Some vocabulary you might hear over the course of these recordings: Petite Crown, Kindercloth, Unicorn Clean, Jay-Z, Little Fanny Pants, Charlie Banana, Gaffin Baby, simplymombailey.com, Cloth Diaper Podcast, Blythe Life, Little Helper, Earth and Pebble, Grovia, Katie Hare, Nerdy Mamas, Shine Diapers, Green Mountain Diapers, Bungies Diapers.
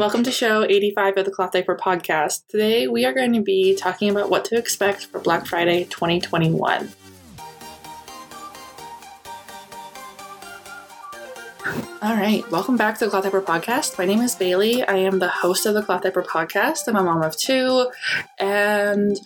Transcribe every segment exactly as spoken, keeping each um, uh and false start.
Welcome to show eighty-five of the Cloth Diaper Podcast. Today we are going to be talking about what to expect for Black Friday twenty twenty-one. All right, welcome back to the Cloth Diaper Podcast. My name is Bailey. I am the host of the Cloth Diaper Podcast. I'm a mom of two, and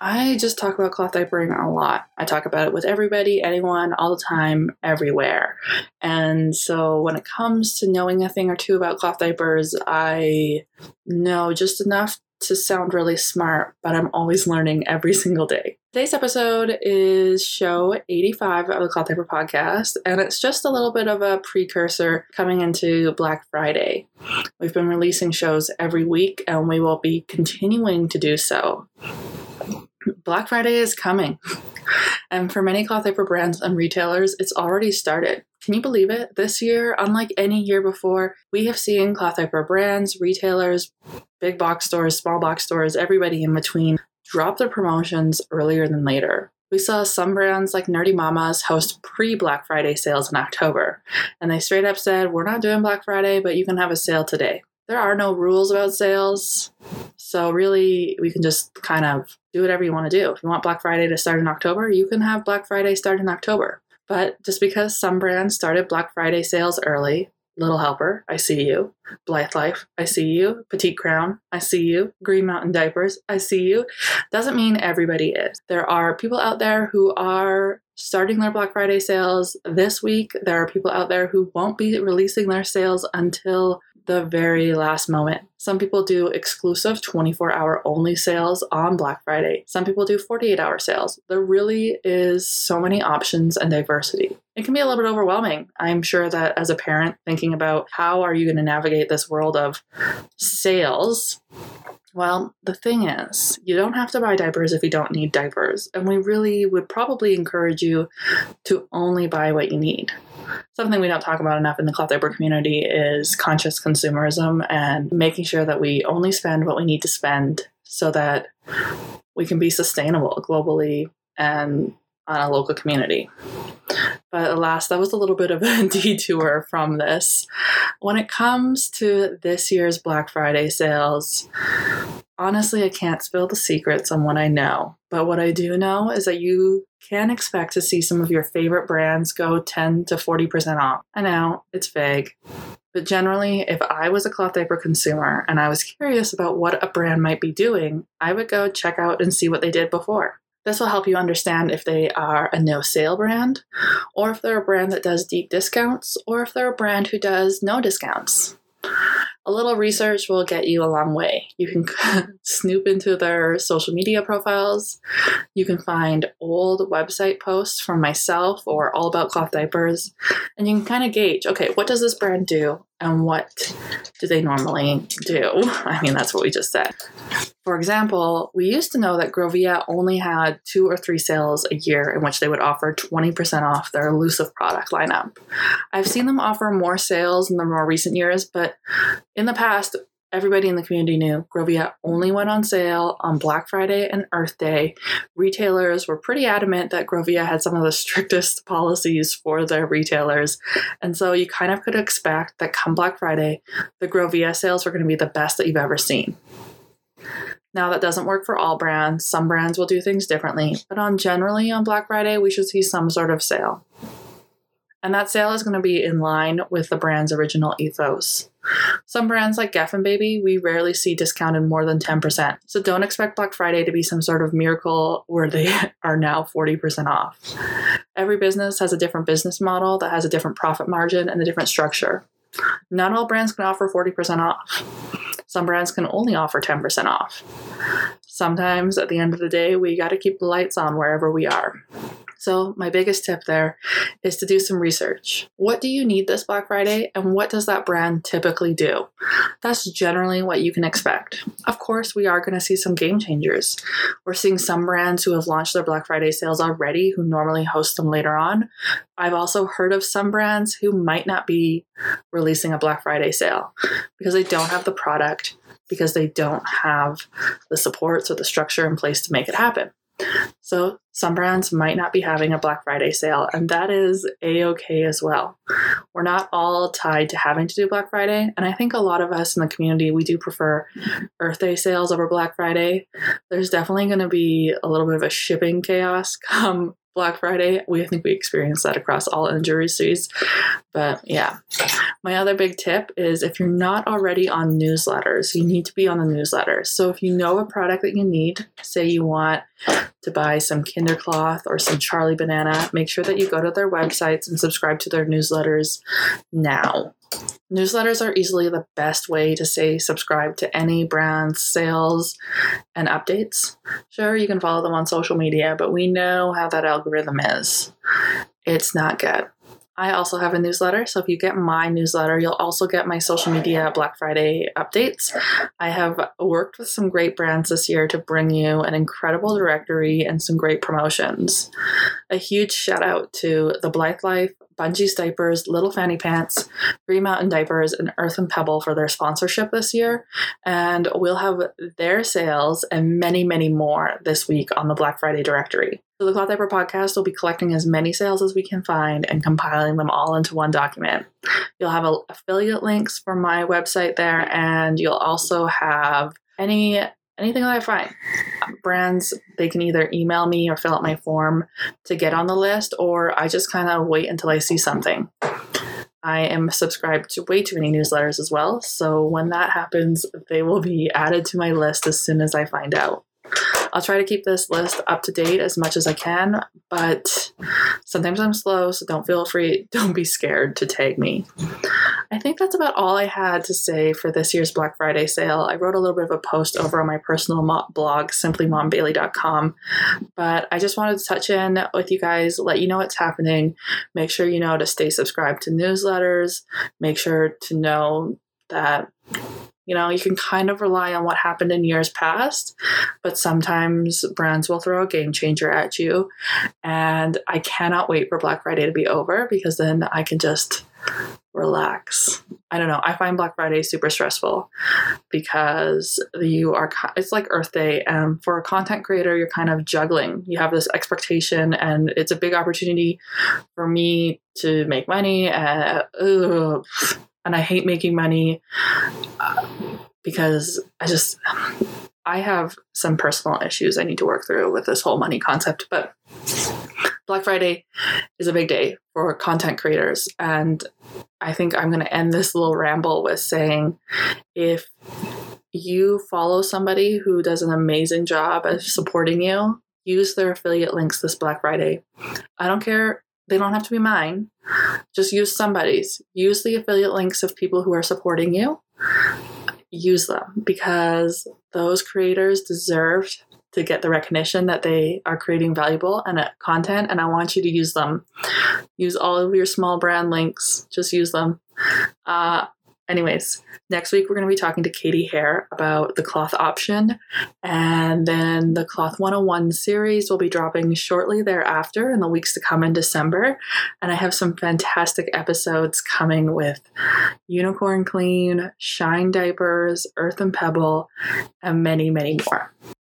I just talk about cloth diapering a lot. I talk about it with everybody, anyone, all the time, everywhere. And so when it comes to knowing a thing or two about cloth diapers, I know just enough to sound really smart, but I'm always learning every single day. Today's episode is show eighty-five of the Cloth Diaper Podcast, and it's just a little bit of a precursor coming into Black Friday. We've been releasing shows every week, and we will be continuing to do so. Black Friday is coming, and for many cloth diaper brands and retailers, it's already started. Can you believe it? This year, unlike any year before, we have seen cloth diaper brands, retailers, big box stores, small box stores, everybody in between, drop their promotions earlier than later. We saw some brands like Nerdy Mamas host pre-Black Friday sales in October, and they straight up said, we're not doing Black Friday, but you can have a sale today. There are no rules about sales, so really we can just kind of do whatever you want to do. If you want Black Friday to start in October, you can have Black Friday start in October. But just because some brands started Black Friday sales early, Little Helper, I see you. Blythe Life, I see you. Petite Crown, I see you. Green Mountain Diapers, I see you. Doesn't mean everybody is. There are people out there who are starting their Black Friday sales this week. There are people out there who won't be releasing their sales until the very last moment. Some people do exclusive twenty-four hour only sales on Black Friday. Some people do forty-eight hour sales. There really is so many options and diversity. It can be a little bit overwhelming. I'm sure that as a parent, thinking about how are you going to navigate this world of sales? Well, the thing is, you don't have to buy diapers if you don't need diapers. And we really would probably encourage you to only buy what you need. Something we don't talk about enough in the cloth diaper community is conscious consumerism and making sure that we only spend what we need to spend so that we can be sustainable globally and on a local community. But alas, that was a little bit of a detour from this. When it comes to this year's Black Friday sales, honestly, I can't spill the secrets on what I know. But what I do know is that you can expect to see some of your favorite brands go ten to forty percent off. I know, it's vague. But generally, if I was a cloth diaper consumer and I was curious about what a brand might be doing, I would go check out and see what they did before. This will help you understand if they are a no-sale brand, or if they're a brand that does deep discounts, or if they're a brand who does no discounts. A little research will get you a long way. You can snoop into their social media profiles. You can find old website posts from myself or All About Cloth Diapers, and you can kind of gauge, okay, what does this brand do and what do they normally do? I mean, that's what we just said. For example, we used to know that Grovia only had two or three sales a year in which they would offer twenty percent off their elusive product lineup. I've seen them offer more sales in the more recent years, but in the past, everybody in the community knew Grovia only went on sale on Black Friday and Earth Day. Retailers were pretty adamant that Grovia had some of the strictest policies for their retailers. And so you kind of could expect that come Black Friday, the Grovia sales were going to be the best that you've ever seen. Now, that doesn't work for all brands. Some brands will do things differently, but on generally on Black Friday, we should see some sort of sale. And that sale is going to be in line with the brand's original ethos. Some brands like Gaffin Baby, we rarely see discounted more than ten percent. So don't expect Black Friday to be some sort of miracle where they are now forty percent off. Every business has a different business model that has a different profit margin and a different structure. Not all brands can offer forty percent off. Some brands can only offer ten percent off. Sometimes at the end of the day, we got to keep the lights on wherever we are. So my biggest tip there is to do some research. What do you need this Black Friday, and what does that brand typically do? That's generally what you can expect. Of course, we are going to see some game changers. We're seeing some brands who have launched their Black Friday sales already who normally host them later on. I've also heard of some brands who might not be releasing a Black Friday sale because they don't have the product, because they don't have the supports or the structure in place to make it happen. So some brands might not be having a Black Friday sale, and that is a-okay as well. We're not all tied to having to do Black Friday, and I think a lot of us in the community, we do prefer Earth Day sales over Black Friday. There's definitely going to be a little bit of a shipping chaos come Black Friday. We think we experienced that across all industries. But yeah, my other big tip is if you're not already on newsletters, you need to be on the newsletter. So if you know a product that you need, say you want to buy some Kindercloth or some Charlie Banana, make sure that you go to their websites and subscribe to their newsletters now. Newsletters are easily the best way to say subscribe to any brand's sales and updates. Sure, you can follow them on social media, but we know how that algorithm is. It's not good. I also have a newsletter, so if you get my newsletter, you'll also get my social media Black Friday updates. I have worked with some great brands this year to bring you an incredible directory and some great promotions. A huge shout out to the Blythe Life, Bungies Diapers, Little Fanny Pants, Green Mountain Diapers, and Earth and Pebble for their sponsorship this year. And we'll have their sales and many, many more this week on the Black Friday directory. So the Cloth Diaper Podcast will be collecting as many sales as we can find and compiling them all into one document. You'll have a, affiliate links for my website there, and you'll also have any anything that I find. Brands, they can either email me or fill out my form to get on the list, or I just kind of wait until I see something. I am subscribed to way too many newsletters as well, so when that happens, they will be added to my list as soon as I find out. I'll try to keep this list up to date as much as I can, but sometimes I'm slow, so don't feel free, don't be scared to tag me. I think that's about all I had to say for this year's Black Friday sale. I wrote a little bit of a post over on my personal mo- blog, simply mom bailey dot com, but I just wanted to touch in with you guys, let you know what's happening. Make sure you know to stay subscribed to newsletters. Make sure to know that, you know, you can kind of rely on what happened in years past, but sometimes brands will throw a game changer at you. And I cannot wait for Black Friday to be over, because then I can just relax. I don't know. I find Black Friday super stressful because you are, it's like Earth Day. Um, for a content creator, you're kind of juggling. You have this expectation, and it's a big opportunity for me to make money. And, ugh, and I hate making money because I just, I have some personal issues I need to work through with this whole money concept. But Black Friday is a big day for content creators. And I think I'm going to end this little ramble with saying, if you follow somebody who does an amazing job of supporting you, use their affiliate links this Black Friday. I don't care. They don't have to be mine. Just use somebody's. Use the affiliate links of people who are supporting you. Use them, because those creators deserve to get the recognition that they are creating valuable and content, and I want you to use them. Use all of your small brand links. Just use them. Uh, anyways, next week we're going to be talking to Katie Hare about the cloth option, and then the Cloth one oh one series will be dropping shortly thereafter in the weeks to come in December. And I have some fantastic episodes coming with Unicorn Clean, Shine Diapers, Earth and Pebble, and many, many more.